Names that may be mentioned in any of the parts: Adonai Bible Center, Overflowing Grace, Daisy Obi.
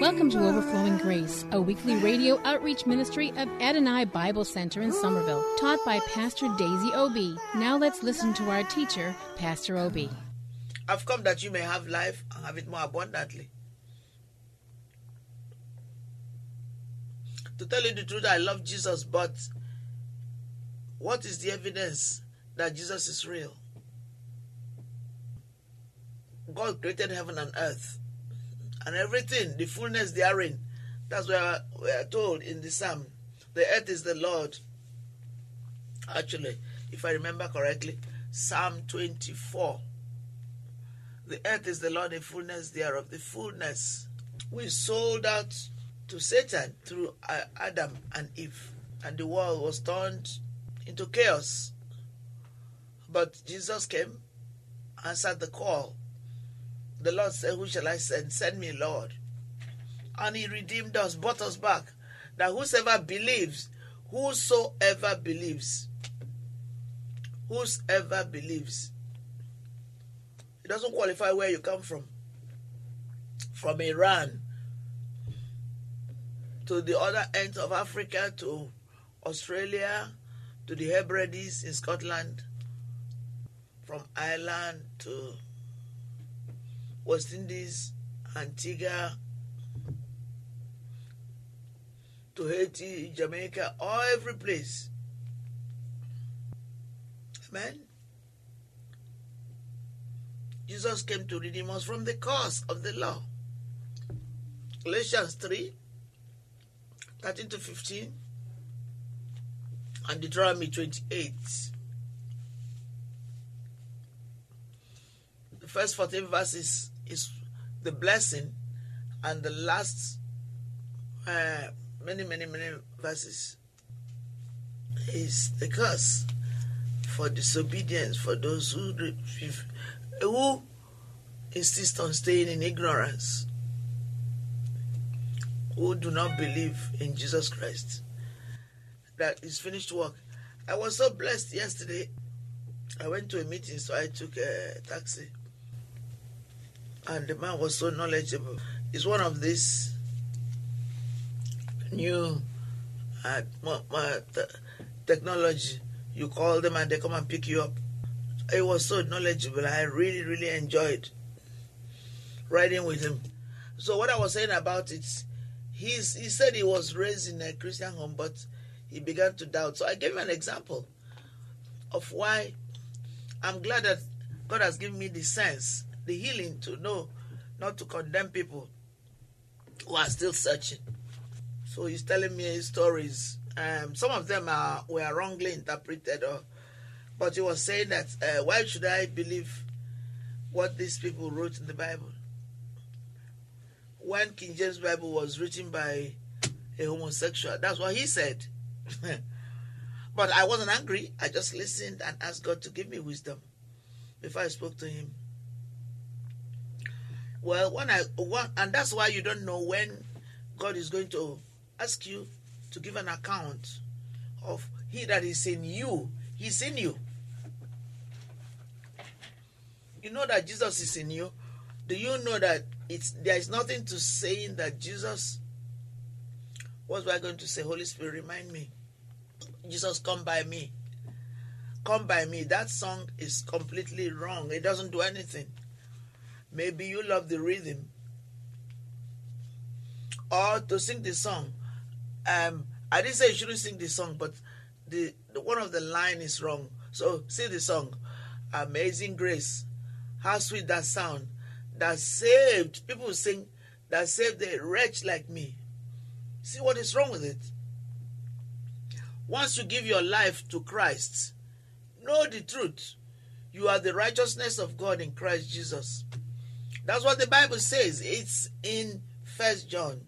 Welcome to Overflowing Grace, a weekly radio outreach ministry of Adonai Bible Center in Somerville, taught by Pastor Daisy Obi. Now let's listen to our teacher, Pastor Obi. I've come that you may have life and have it more abundantly. To tell you the truth, I love Jesus, but what is the evidence that Jesus is real? God created heaven and earth. And everything, the fullness therein. That's where we are told in the psalm. The earth is the Lord. Actually, if I remember correctly, Psalm 24. The earth is the Lord, the fullness thereof. The fullness. We sold out to Satan through Adam and Eve. And the world was turned into chaos. But Jesus came, answered the call. The Lord said, who shall I send? Send me, Lord. And he redeemed us, brought us back. That whosoever believes. It doesn't qualify where you come from. From Iran to the other end of Africa, to Australia, to the Hebrides in Scotland, from Ireland to West Indies, Antigua, to Haiti, Jamaica, all every place. Amen. Jesus came to redeem us from the curse of the law. Galatians 3, 13 to 15, and Deuteronomy 28. The first 14 verses is the blessing, and the last many verses is the curse for disobedience, for those who insist on staying in ignorance, who do not believe in Jesus Christ. That is finished work. I was so blessed yesterday. I went to a meeting, so I took a taxi. And the man was so knowledgeable. He's one of these new technology. You call them and they come and pick you up. He was so knowledgeable. I really, really enjoyed riding with him. So what I was saying about it, he said he was raised in a Christian home, but he began to doubt. So I gave him an example of why I'm glad that God has given me the sense, the healing to know not to condemn people who are still searching. So he's telling me his stories. Some of them were wrongly interpreted, but he was saying that why should I believe what these people wrote in the Bible? When King James Bible was written by a homosexual, that's what he said. But I wasn't angry. I just listened and asked God to give me wisdom before I spoke to him. Well, and that's why you don't know when God is going to ask you to give an account of he that is in you. He's in you. You know that Jesus is in you. Do you know that there is nothing to saying that Jesus? What was I going to say? Holy Spirit, remind me. Jesus, come by me. Come by me. That song is completely wrong. It doesn't do anything. Maybe you love the rhythm. Or to sing the song. I didn't say you shouldn't sing the song, but the one of the line is wrong. So sing the song. Amazing Grace. How sweet that sound. That saved. People sing that saved a wretch like me. See what is wrong with it? Once you give your life to Christ, know the truth. You are the righteousness of God in Christ Jesus. That's what the Bible says. It's in 1 John.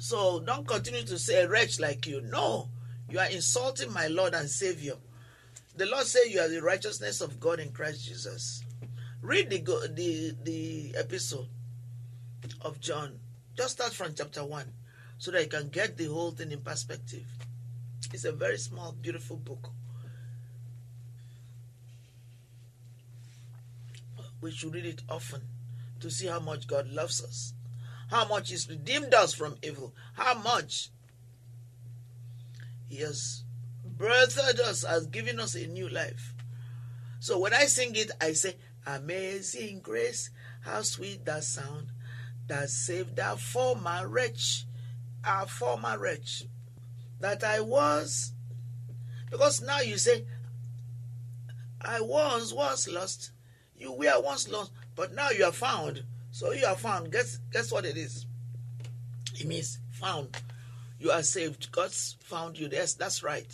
So don't continue to say a wretch like you. No, you are insulting my Lord and Savior. The Lord said you are the righteousness of God in Christ Jesus. Read the epistle of John. Just start from chapter 1 so that you can get the whole thing in perspective. It's a very small, beautiful book. We should read it often to see how much God loves us, how much He's redeemed us from evil, how much He has birthed us, has given us a new life. So when I sing it, I say, Amazing grace, how sweet that sound, that saved our former wretch, that I was. Because now you say, I once was lost. You were once lost, but now you are found. So you are found. Guess what it is? It means found. You are saved. God's found you. Yes, that's right.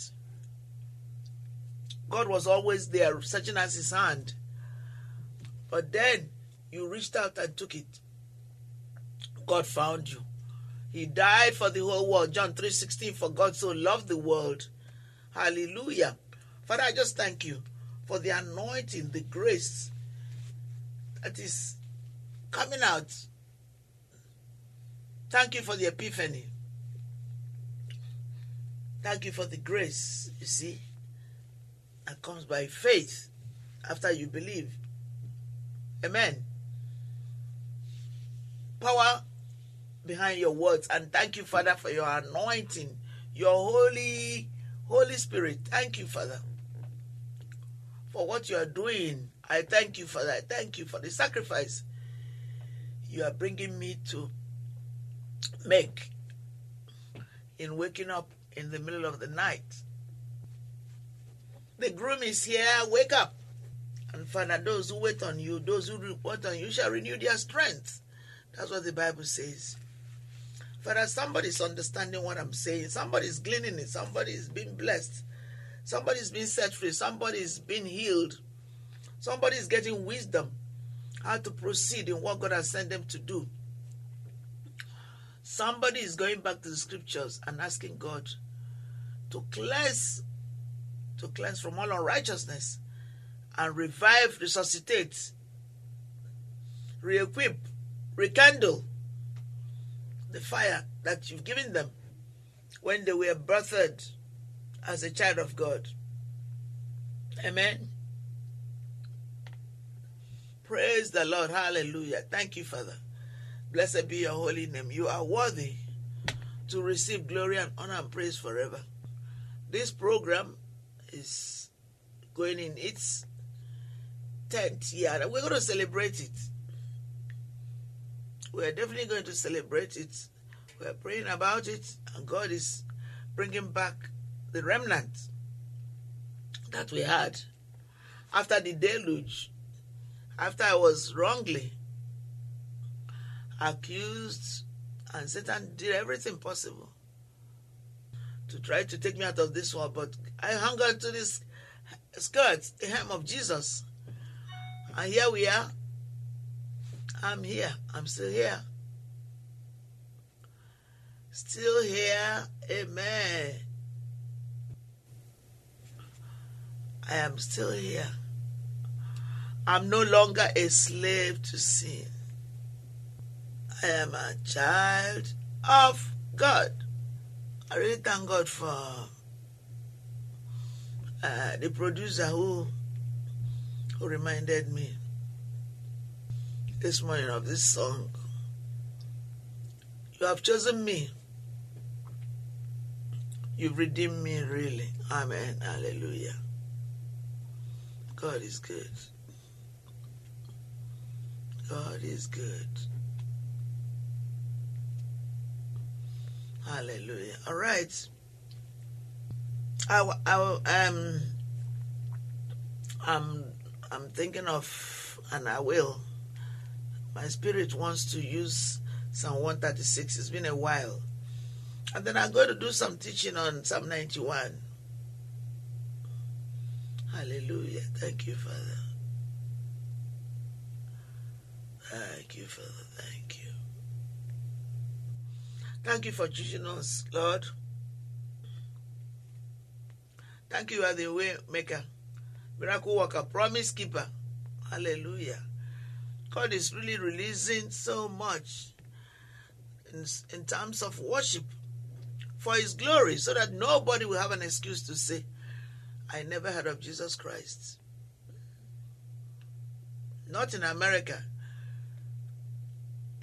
God was always there, searching as His hand. But then you reached out and took it. God found you. He died for the whole world. John 3:16, for God so loved the world. Hallelujah. Father, I just thank you for the anointing, the grace that is coming out. Thank you for the epiphany. Thank you for the grace, you see, that comes by faith after you believe. Amen. Power behind your words. And thank you, Father, for your anointing, your Holy Spirit. Thank you, Father, for what you are doing. I thank you, Father. I thank you for the sacrifice you are bringing me to make in waking up in the middle of the night. The groom is here. Wake up. And Father, those who wait on you, those who report on you, shall renew their strength. That's what the Bible says. Father, somebody's understanding what I'm saying. Somebody's gleaning it. Somebody's being blessed. Somebody's being set free. Somebody's being healed. Somebody's getting wisdom how to proceed in what God has sent them to do. Somebody is going back to the scriptures and asking God to cleanse from all unrighteousness and revive, resuscitate, re-equip, rekindle the fire that you've given them when they were birthed as a child of God. Amen. Praise the Lord. Hallelujah. Thank you, Father. Blessed be your holy name. You are worthy to receive glory and honor and praise forever. This program is going in its 10th year. We're going to celebrate it. We're definitely going to celebrate it. We're praying about it, and God is bringing back the remnant that we had after the deluge, after I was wrongly accused, and Satan did everything possible to try to take me out of this world, but I hung on to this skirt, the hem of Jesus, and here we are. I'm here. I'm still here. Still here. Amen. I am still here. I'm no longer a slave to sin. I am a child of God. I really thank God for the producer who reminded me this morning of this song. You have chosen me. You've redeemed me, really. Amen. Hallelujah. God is good. God is good. Hallelujah. All right. I'm thinking of, and I will My spirit wants to use Psalm 136. It's been a while. And then I'm going to do some teaching on Psalm 91. Hallelujah. Thank you, Father. Thank you, Father. Thank you. Thank you for choosing us, Lord. Thank you, you are the way maker, miracle worker, promise keeper. Hallelujah. God is really releasing so much in terms of worship for his glory, so that nobody will have an excuse to say, I never heard of Jesus Christ. Not in America.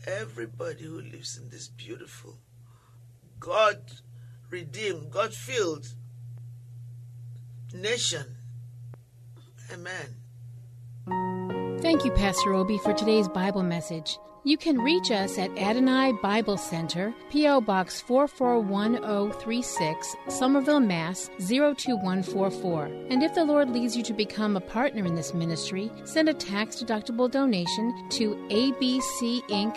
Everybody who lives in this beautiful, God-redeemed, God-filled nation. Amen. Thank you, Pastor Obi, for today's Bible message. You can reach us at Adonai Bible Center, P.O. Box 441036, Somerville, Mass. 02144. And if the Lord leads you to become a partner in this ministry, send a tax-deductible donation to ABC Inc.